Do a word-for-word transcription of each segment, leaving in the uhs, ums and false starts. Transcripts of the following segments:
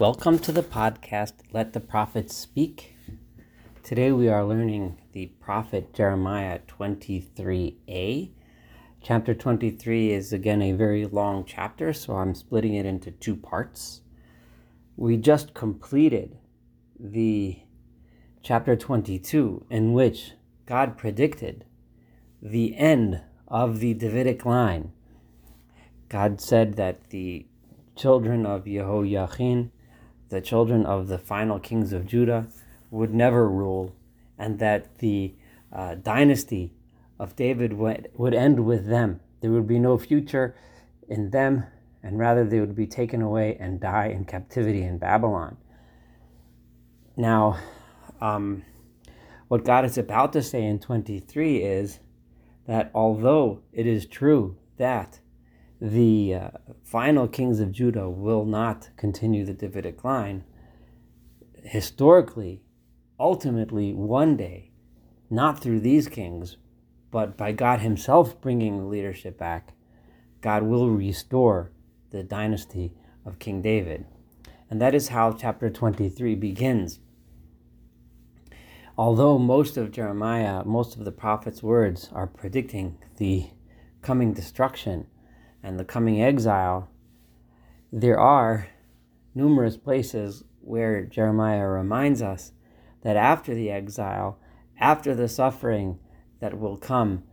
Welcome to the podcast, Let the Prophets Speak. Today we are learning the prophet Jeremiah twenty-three a. Chapter twenty-three is again a very long chapter, so I'm splitting it into two parts. We just completed the chapter twenty-two in which God predicted the end of the Davidic line. God said that the children of Yehoiachin, the children of the final kings of Judah, would never rule, and that the uh, dynasty of David would, would end with them. There would be no future in them, and rather they would be taken away and die in captivity in Babylon. Now, um, what God is about to say in twenty-three is that although it is true that the uh, final kings of Judah will not continue the Davidic line, historically, ultimately, one day, not through these kings, but by God himself bringing the leadership back, God will restore the dynasty of King David. And that is how chapter twenty-three begins. Although most of Jeremiah, most of the prophet's words are predicting the coming destruction and the coming exile, there are numerous places where Jeremiah reminds us that after the exile, after the suffering that will come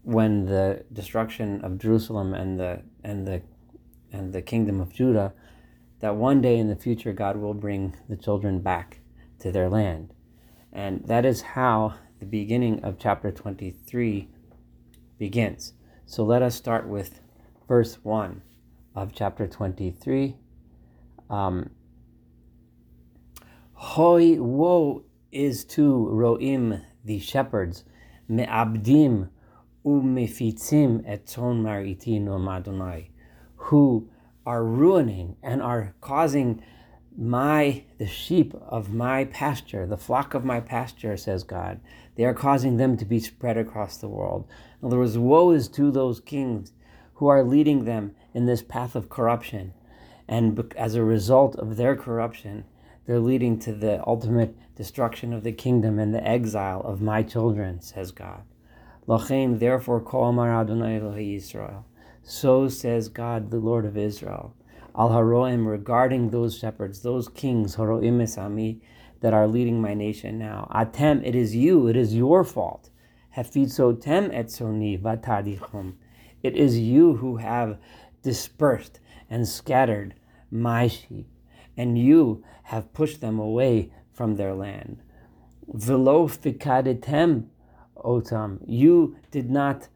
when the destruction of Jerusalem and the and the and the kingdom of Judah, that one day in the future God will bring the children back to their land. And that is how the beginning of chapter twenty-three begins. So let us start with verse one of chapter twenty-three. Um, Hoi, woe is to Roim, the shepherds, Me'abdim u'mefitzim etzon maritino Madonai, who are ruining and are causing my the sheep of my pasture, the flock of my pasture, says God. They are causing them to be spread across the world. In other words, woe is to those kings who are leading them in this path of corruption. And as a result of their corruption, they're leading to the ultimate destruction of the kingdom and the exile of my children, says God. Lachain, therefore, kol amar Adonai Elohi Yisrael. So says God, the Lord of Israel. Al haroim, regarding those shepherds, those kings, haroim esami, that are leading my nation now. Atem, it is you, it is your fault. Hefitzotem etzoni vatadichum. It is you who have dispersed and scattered my sheep, and you have pushed them away from their land. Velo fikaditem otam. You did not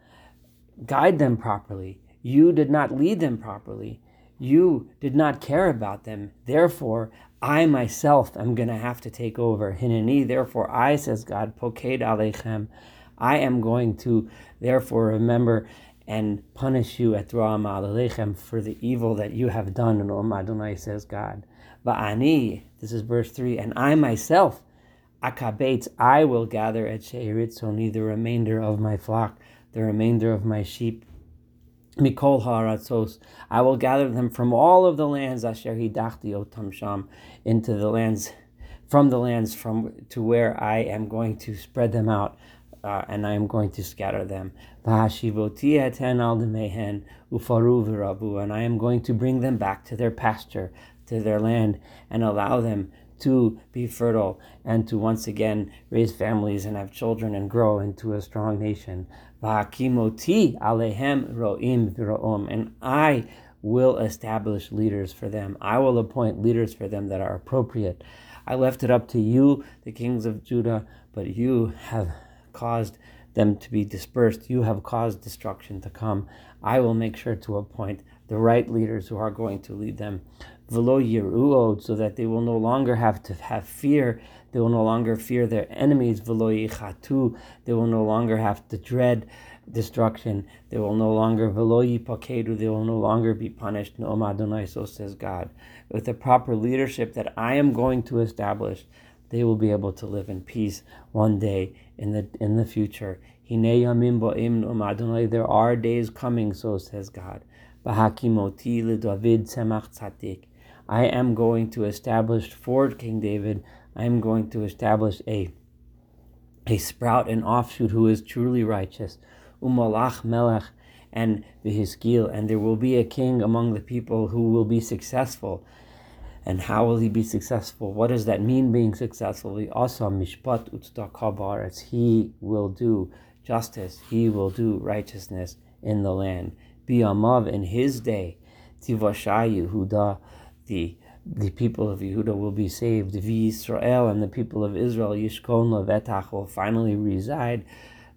guide them properly. You did not lead them properly. You did not care about them. Therefore, I myself am going to have to take over. Hineni, therefore, I, says God, poked aleichem, I am going to, therefore, remember and punish you at Ra'am aleichem for the evil that you have done. And Om Adonai, says God. Va'ani, this is verse three, and I myself, akabetz, I will gather at she'iritzoni, the remainder of my flock, the remainder of my sheep, Mikol ha'aratzos, I will gather them from all of the lands asher hidachti otam sham, into the lands, from the lands from to where I am going to spread them out, uh, and I am going to scatter them. V'hashivoti eten al demehen ufaru v'rabu, and I am going to bring them back to their pasture, to their land, and allow them to be fertile and to once again raise families and have children and grow into a strong nation. V'hakimoti alehem ro'im v'ro'om, and I will establish leaders for them. I will appoint leaders for them that are appropriate. I left it up to you, the kings of Judah, but you have caused them to be dispersed. You have caused destruction to come. I will make sure to appoint the right leaders who are going to lead them. V'lo yiru'od, so that they will no longer have to have fear. They will no longer fear their enemies. V'lo yichatu, they will no longer have to dread destruction. They will no longer, v'lo yipakedu, they will no longer be punished. Om Adonai, so says God. With the proper leadership that I am going to establish, they will be able to live in peace one day in the in the future. Hinei yamim bo'im, Om Adonai, there are days coming, so says God. V'hakimoti leDavid tzemach tzadik, I am going to establish for King David, I am going to establish a a sprout and offshoot who is truly righteous, Umalach Melech, and the Hiskil, and there will be a king among the people who will be successful. And how will he be successful? What does that mean, being successful? He also mishpat utzedakah ba'aretz. He will do justice. He will do righteousness in the land. Biyamav, in his day, tivashah Yehuda, the the people of Yehuda will be saved. V'Yisrael, and the people of Israel, yishkon levetach, will finally reside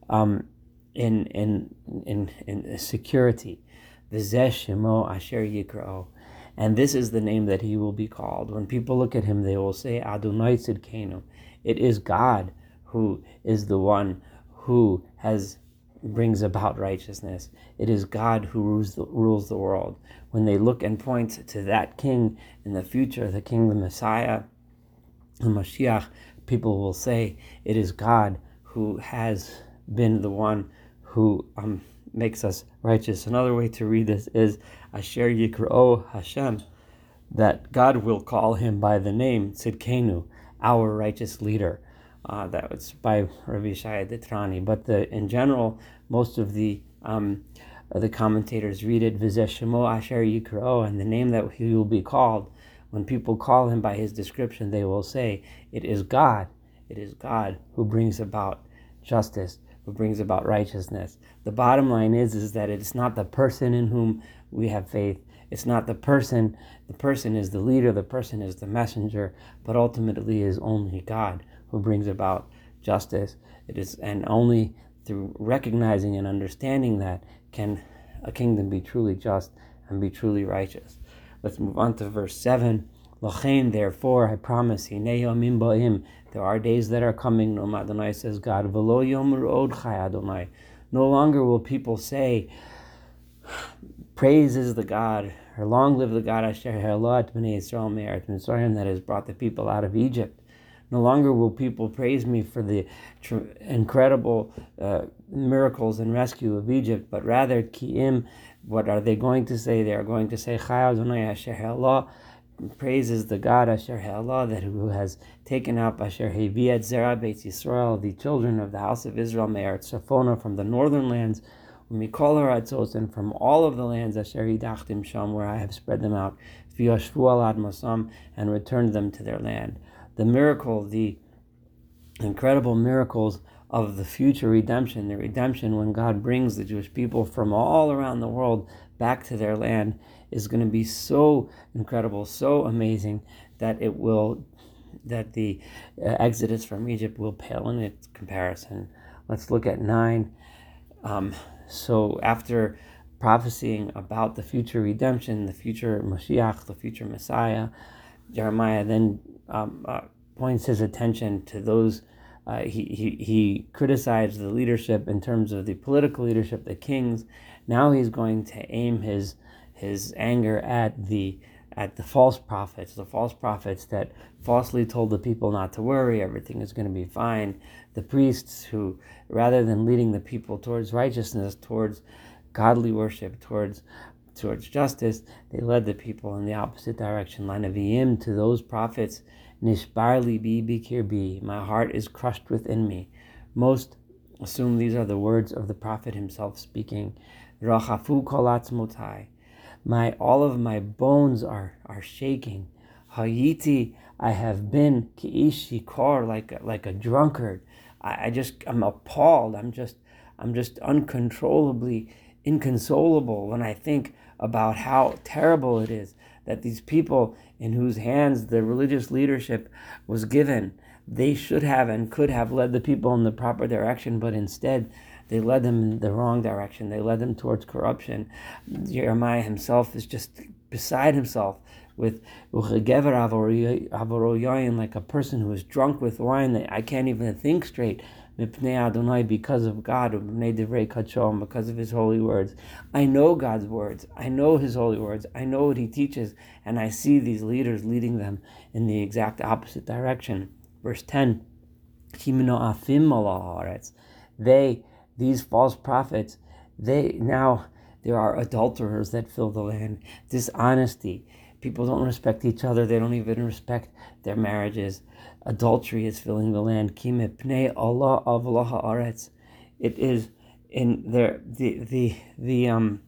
um, in in in in security. V'zeh shemo asher yikra'o. And this is the name that he will be called. When people look at him, they will say, Adonai Tzidkenu. It is God who is the one who has brings about righteousness. It is God who rules the, rules the world. When they look and point to that king in the future, the king, the Messiah, the Mashiach, people will say, it is God who has been the one who... Um, makes us righteous. Another way to read this is Asher Yikra'o Hashem, that God will call him by the name Tzidkenu, our righteous leader. Uh, that was by Rabbi Shai Aditrani. But the, in general, most of the um, the commentators read it V'zeh Shemo Asher Yikra'o, and the name that he will be called. When people call him by his description, they will say, it is God. It is God who brings about justice, who brings about righteousness. The bottom line is, is that it's not the person in whom we have faith. It's not the person. The person is the leader. The person is the messenger. But ultimately, it is only God who brings about justice. It is, and only through recognizing and understanding that can a kingdom be truly just and be truly righteous. Let's move on to verse seven. Lachain, therefore, I promise, hinei yomim ba'im, there are days that are coming, no Adonai, says God, v'lo yomru od chai Adonai. No longer will people say, praise is the God, or long live the God, asher ha'elah et b'nei Yisrael me'eretz Mitzrayim, that has brought the people out of Egypt. No longer will people praise me for the tr- incredible uh, miracles and rescue of Egypt, but rather, ki'im, what are they going to say? They are going to say, chai Adonai, asher ha'elah, praises the God Asher Ha'elah, that who has taken up Asher Heviat Zerah Beit Yisrael, the children of the house of Israel, Me'eretz Shafona, from the northern lands, Mikol Haratzos, and from all of the lands Asher Hidachtim Sham, where I have spread them out, V'yoshvu al Ad Masam, and returned them to their land. The miracle, the incredible miracles of the future redemption, the redemption when God brings the Jewish people from all around the world back to their land, is going to be so incredible, so amazing, that it will, that the uh, exodus from Egypt will pale in its comparison. Let's look at nine. Um, so after prophesying about the future redemption, the future Mashiach, the future Messiah, Jeremiah then um, uh, points his attention to those. Uh, he, he he criticized the leadership in terms of the political leadership, the kings. Now he's going to aim his his anger at the at the false prophets, the false prophets that falsely told the people not to worry, everything is going to be fine. The priests who, rather than leading the people towards righteousness, towards godly worship, towards towards justice, they led the people in the opposite direction. Lanavim, to those prophets, Nishbar libi bikirbi, my heart is crushed within me. Most assume these are the words of the prophet himself speaking. Rachafu kolatz motai, my all of my bones are are shaking. Hayiti, I have been ki'ish shikor, like like a drunkard. I, I just I'm appalled. I'm just I'm just uncontrollably inconsolable when I think about how terrible it is that these people in whose hands the religious leadership was given, they should have and could have led the people in the proper direction, but instead they led them in the wrong direction. They led them towards corruption. Jeremiah himself is just beside himself with uchegever avoroyayin, like a person who is drunk with wine, that I can't even think straight. Mipnei Adonai, because of God, Mipnei Divrei Kachom, because of his holy words. I know God's words. I know his holy words. I know what he teaches, and I see these leaders leading them in the exact opposite direction. Verse ten, Himino Afim Malach Haaretz. They, these false prophets, they now, there are adulterers that fill the land. Dishonesty, People don't respect each other. They don't even respect their marriages. Adultery is filling the land. Ki mipnei Allah avlah haaretz. It is in their the the the um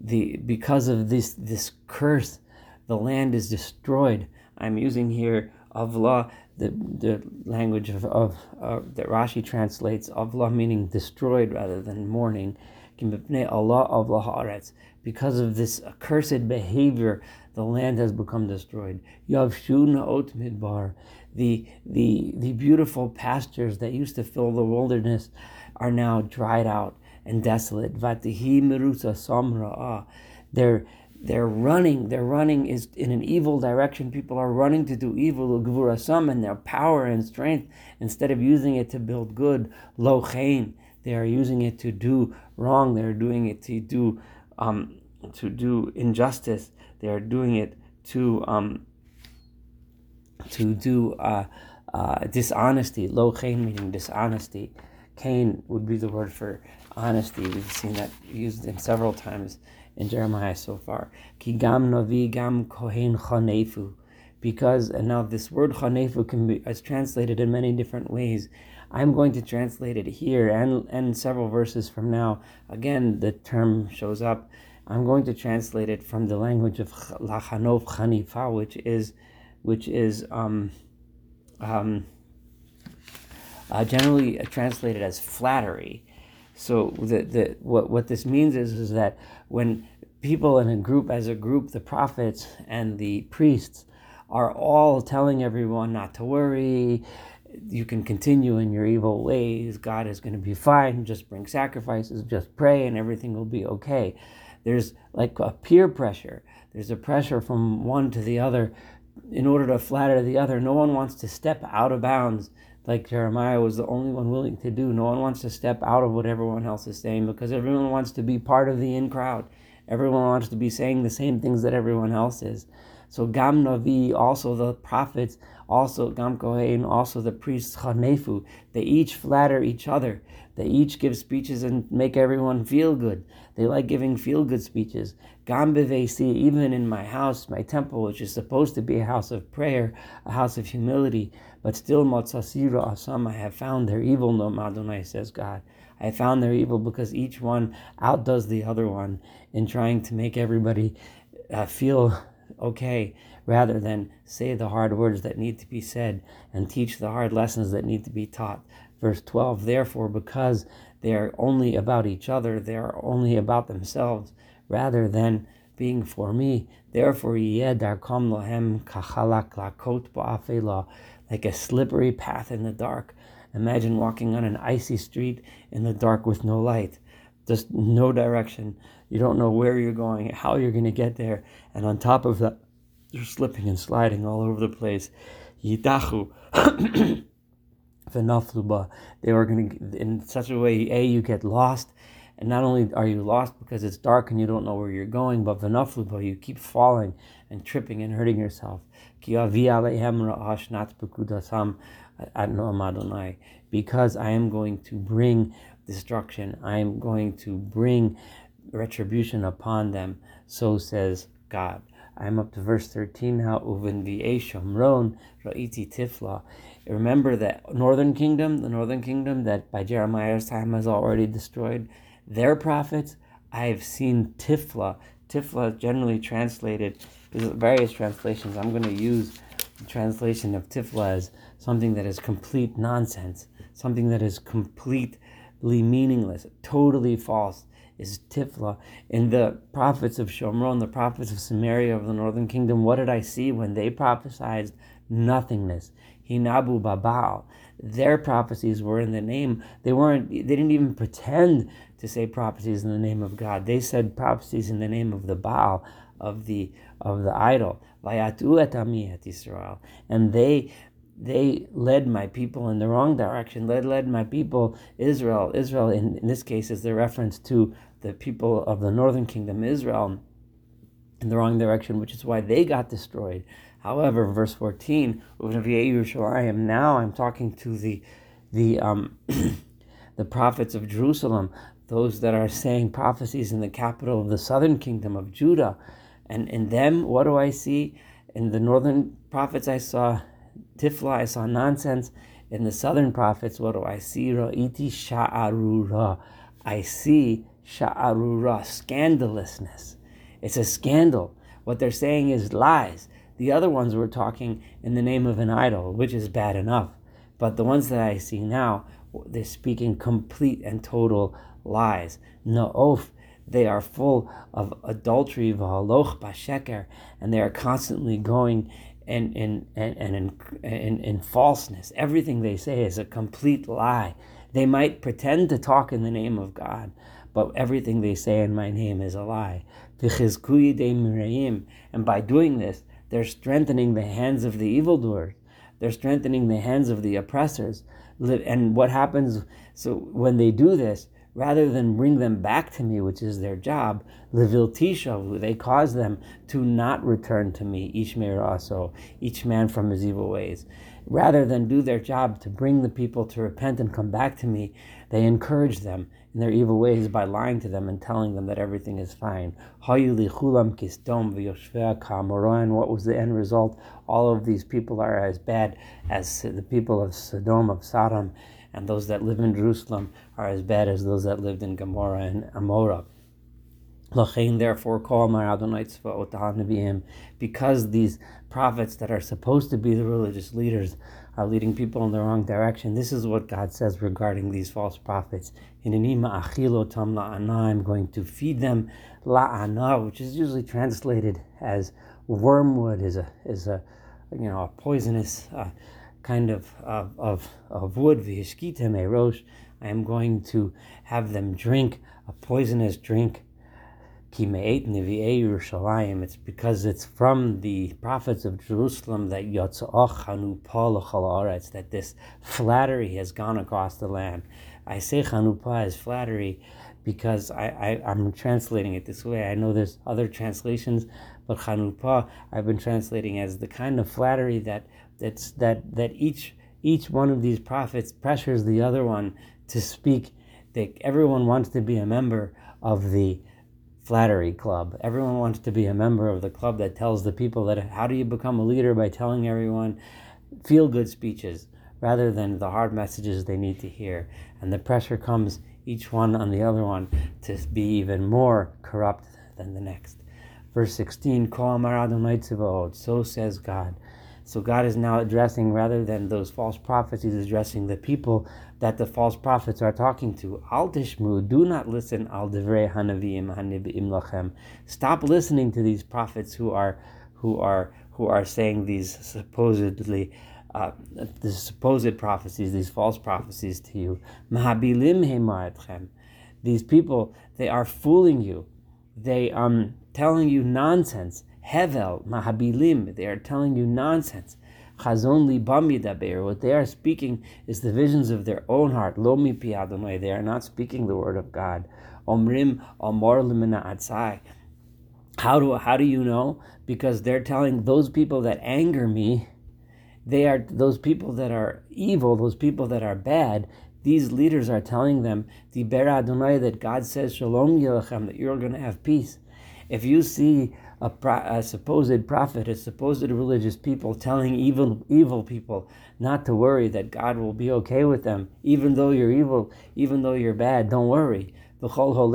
the because of this this curse, the land is destroyed. I'm using here avlah, the the language of of uh, that Rashi translates avlah meaning destroyed rather than mourning. Ki mipnei Allah avlah haaretz. Because of this accursed behavior, the land has become destroyed. Yavshu na'ot midbar. The the the beautiful pastures that used to fill the wilderness are now dried out and desolate. Vatihi merusa samra'a. They're they're running. Their running is in an evil direction. People are running to do evil. Gvurasam, and their power and strength, instead of using it to build good, lochein, they are using it to do wrong. They are doing it to do. Um, to do injustice, they are doing it to um, to do uh, uh, dishonesty. Lo kain meaning dishonesty. Kain would be the word for honesty. We've seen that used in several times in Jeremiah so far. Ki gam navi gam kohen chanefu, because and now this word chanefu can be is translated in many different ways. I'm going to translate it here and, and several verses from now. Again, the term shows up. I'm going to translate it from the language of Lachanov Chanifa, which is, which is um, um, uh, generally translated as flattery. So the, the what what this means is is that when people in a group, as a group, the prophets and the priests are all telling everyone not to worry. You can continue in your evil ways. God is going to be fine. Just bring sacrifices, just pray, and everything will be okay. There's like a peer pressure. There's a pressure from one to the other in order to flatter the other. No one wants to step out of bounds like Jeremiah was the only one willing to do. No one wants to step out of what everyone else is saying because everyone wants to be part of the in crowd. Everyone wants to be saying the same things that everyone else is. So Gam Navi, also the prophets, also Gam Kohen, also the priests, Chanefu, they each flatter each other. They each give speeches and make everyone feel good. They like giving feel-good speeches. Gam Bevesi, even in my house, my temple, which is supposed to be a house of prayer, a house of humility, but still Matsasira Asam, I have found their evil, no Adonai, says God. I found their evil because each one outdoes the other one in trying to make everybody uh, feel okay, rather than say the hard words that need to be said and teach the hard lessons that need to be taught. Verse twelve, therefore, because they are only about each other, they are only about themselves, rather than being for me. Therefore, yeh darkom lahem kachalak lakot ba'afela, like a slippery path in the dark. Imagine walking on an icy street in the dark with no light. Just no direction. You don't know where you're going, how you're going to get there. And on top of that, you're slipping and sliding all over the place. Yidachu v'nafluba. They were going to, in such a way, A, you get lost. And not only are you lost because it's dark and you don't know where you're going, but v'nafluba, you keep falling and tripping and hurting yourself. Ki avi aleihem ra'ash nat bekudasam adnoam Adonai. Because I am going to bring destruction. I am going to bring retribution upon them, so says God. I'm up to verse thirteen now. Uven v'ei Shomron ra'iti tifla. Remember that northern kingdom, the northern kingdom that by Jeremiah's time has already destroyed their prophets. I have seen tifla. Tifla generally translated, there's various translations. I'm going to use the translation of tifla as something that is complete nonsense, something that is completely meaningless, totally false. Is tifla. In the prophets of Shomron, the prophets of Samaria, of the northern kingdom, what did I see when they prophesied? Nothingness. Hinabu Babal. Their prophecies were in the name, they weren't, they didn't even pretend to say prophecies in the name of God. They said prophecies in the name of the Baal, of the of the idol. Vayatu et ami et Yisrael. And they They led my people in the wrong direction. They led my people, Israel. Israel, in, in this case, is the reference to the people of the northern kingdom, Israel, in the wrong direction, which is why they got destroyed. However, verse fourteen, now I'm talking to the the um, the prophets of Jerusalem, those that are saying prophecies in the capital of the southern kingdom of Judah. And in them, what do I see? In the northern prophets, I saw tifla, I saw nonsense. In the southern prophets, what do I see? Ra'iti sha'arura. I see sha'arura, scandalousness. It's a scandal. What they're saying is lies. The other ones were talking in the name of an idol, which is bad enough. But the ones that I see now, they're speaking complete and total lies. Na'of, they are full of adultery, v'haloch b'sheker, and they are constantly going in in and in in, in, in in falseness. Everything they say is a complete lie. They might pretend to talk in the name of God, but everything they say in my name is a lie. And by doing this, they're strengthening the hands of the evildoers. They're strengthening the hands of the oppressors. And what happens, so when they do this, rather than bring them back to me, which is their job, leviltishavu, they cause them to not return to me, ish meiraso, each man from his evil ways. Rather than do their job to bring the people to repent and come back to me, they encourage them in their evil ways by lying to them and telling them that everything is fine. Hayu lichulam kisdom v'yoshvea ka'amorah. And what was the end result? All of these people are as bad as the people of Sodom, of Sodom, and those that live in Jerusalem are as bad as those that lived in Gomorrah and Amorah. Lachain, therefore, call my Adonai tzvaot hanaviim, because these prophets that are supposed to be the religious leaders are leading people in the wrong direction. This is what God says regarding these false prophets. Hineni ma'achilotam la'ana, I'm going to feed them la'ana, which is usually translated as wormwood, is a is a you know a poisonous uh, kind of uh, of of wood. V'hishkitem erosh, I am going to have them drink a poisonous drink. It's because it's from the prophets of Jerusalem that that this flattery has gone across the land. I say Chanupah is flattery because I, I, I'm translating it this way. I know there's other translations, but Chanupah I've been translating as the kind of flattery that that's that that each each one of these prophets pressures the other one to speak. They, everyone wants to be a member of the flattery club. Everyone wants to be a member of the club that tells the people that how do you become a leader by telling everyone feel-good speeches rather than the hard messages they need to hear. And the pressure comes each one on the other one to be even more corrupt than the next. Verse sixteen, Kol Amar Adonai Tzvaot, so says God. So God is now addressing, rather than those false prophets, he's addressing the people that the false prophets are talking to. Al tishmu, do not listen, al divrei hanavim hanibim lachem. Stop listening to these prophets who are, who are, who are saying these supposedly, uh, the supposed prophecies, these false prophecies to you. Mahabilim heimaretchem. These people, they are fooling you. They um telling you nonsense. Hevel, mahabilim, they are telling you nonsense. Chazon libam yidaber, what they are speaking is the visions of their own heart. Lo mipi Adonai, they are not speaking the word of God. Omrim, omor limina atzai. How do how do you know? Because they're telling those people that anger me, they are those people that are evil, those people that are bad. These leaders are telling them, Diber Adonai, that God says shalom yelachem, that you're going to have peace. If you see A, pro- a supposed prophet, a supposed religious people telling evil evil people not to worry, that God will be okay with them, even though you're evil, even though you're bad, don't worry. And all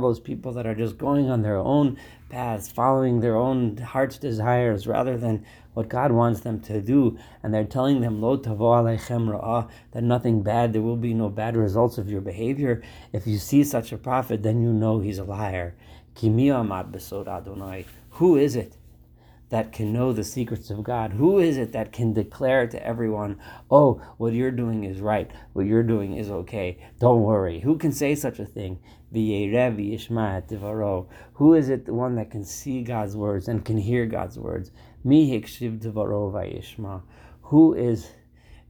those people that are just going on their own paths, following their own heart's desires rather than what God wants them to do, and they're telling them lo tavo aleichem ra'ah, that nothing bad, there will be no bad results of your behavior. If you see such a prophet, then you know he's a liar. Who is it that can know the secrets of God? Who is it that can declare to everyone, oh, what you're doing is right, what you're doing is okay, don't worry? Who can say such a thing? Who is it, the one that can see God's words and can hear God's words? Who is,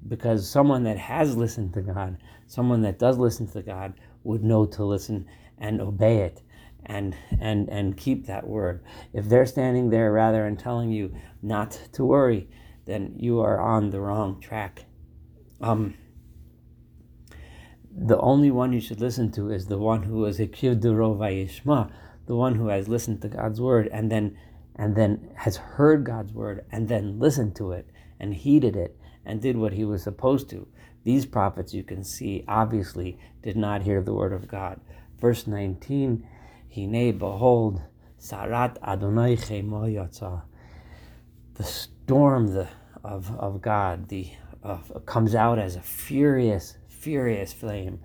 because someone that has listened to God, someone that does listen to God, would know to listen and obey it. And and and keep that word. If they're standing there rather and telling you not to worry, then you are on the wrong track. Um, the only one you should listen to is the one who is Hikiv Duro Vayishma, the one who has listened to God's word and then and then has heard God's word and then listened to it and heeded it and did what he was supposed to. These prophets, you can see, obviously did not hear the word of God. Verse nineteen, Hinei, behold, Sarat Adonai Chemo Yatsa. The storm the, of, of God the uh, comes out as a furious, furious flame.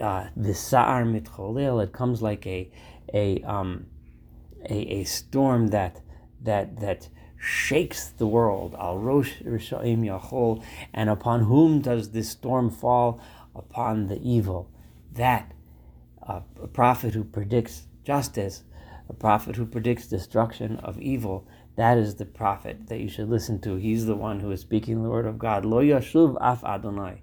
Uh, the Sa'ar Mitcholil, it comes like a a um a, a storm that that that shakes the world. Al Rosh Rishaim Yachol, and upon whom does this storm fall? Upon the evil. That uh, a prophet who predicts justice, a prophet who predicts destruction of evil, that is the prophet that you should listen to. He's the one who is speaking the word of God. Lo Yashuv Af Adonai.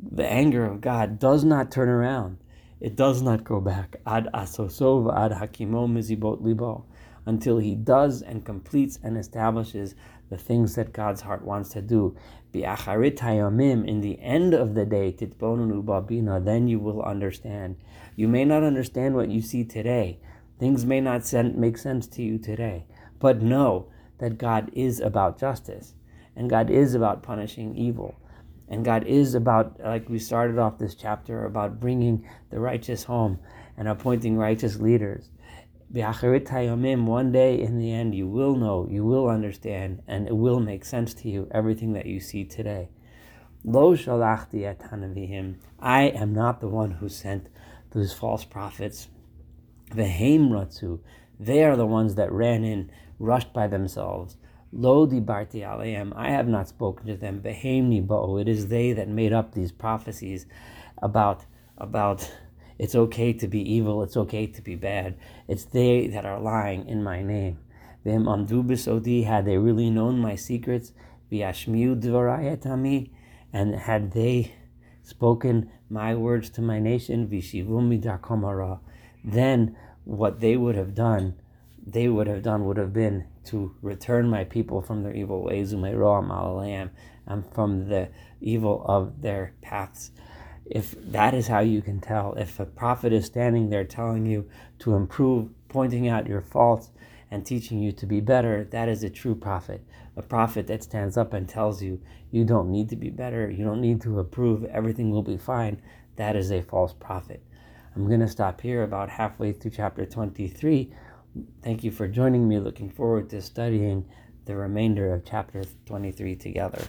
The anger of God does not turn around. It does not go back. Ad asosov ad hakimo mizibot libo. Until he does and completes and establishes the things that God's heart wants to do. Bi'acharit hayamim, in the end of the day, titbonenu babina, then you will understand. You may not understand what you see today. Things may not make sense to you today. But know that God is about justice. And God is about punishing evil. And God is about, like we started off this chapter, about bringing the righteous home and appointing righteous leaders. One day in the end, you will know, you will understand, and it will make sense to you, everything that you see today. Lo shalachti et hanavim. I am not the one who sent those false prophets. V'hem ratzu. They are the ones that ran in, rushed by themselves. Lo dibarti aleim, I have not spoken to them. Behemni bo'o, it is they that made up these prophecies about about it's okay to be evil, it's okay to be bad. It's they that are lying in my name. V'hem amdu b'sodi, had they really known my secrets, v'yashmiu dvarai et ami, and had they spoken my words to my nation, v'shivu midarkom hara, then what they would have done they would have done would have been to return my people from their evil ways, and from the evil of their paths. If that is how you can tell, if a prophet is standing there telling you to improve, pointing out your faults, and teaching you to be better, that is a true prophet. A prophet that stands up and tells you, you don't need to be better, you don't need to improve, everything will be fine, that is a false prophet. I'm going to stop here about halfway through chapter twenty-three. Thank you for joining me. Looking forward to studying the remainder of chapter twenty-three together.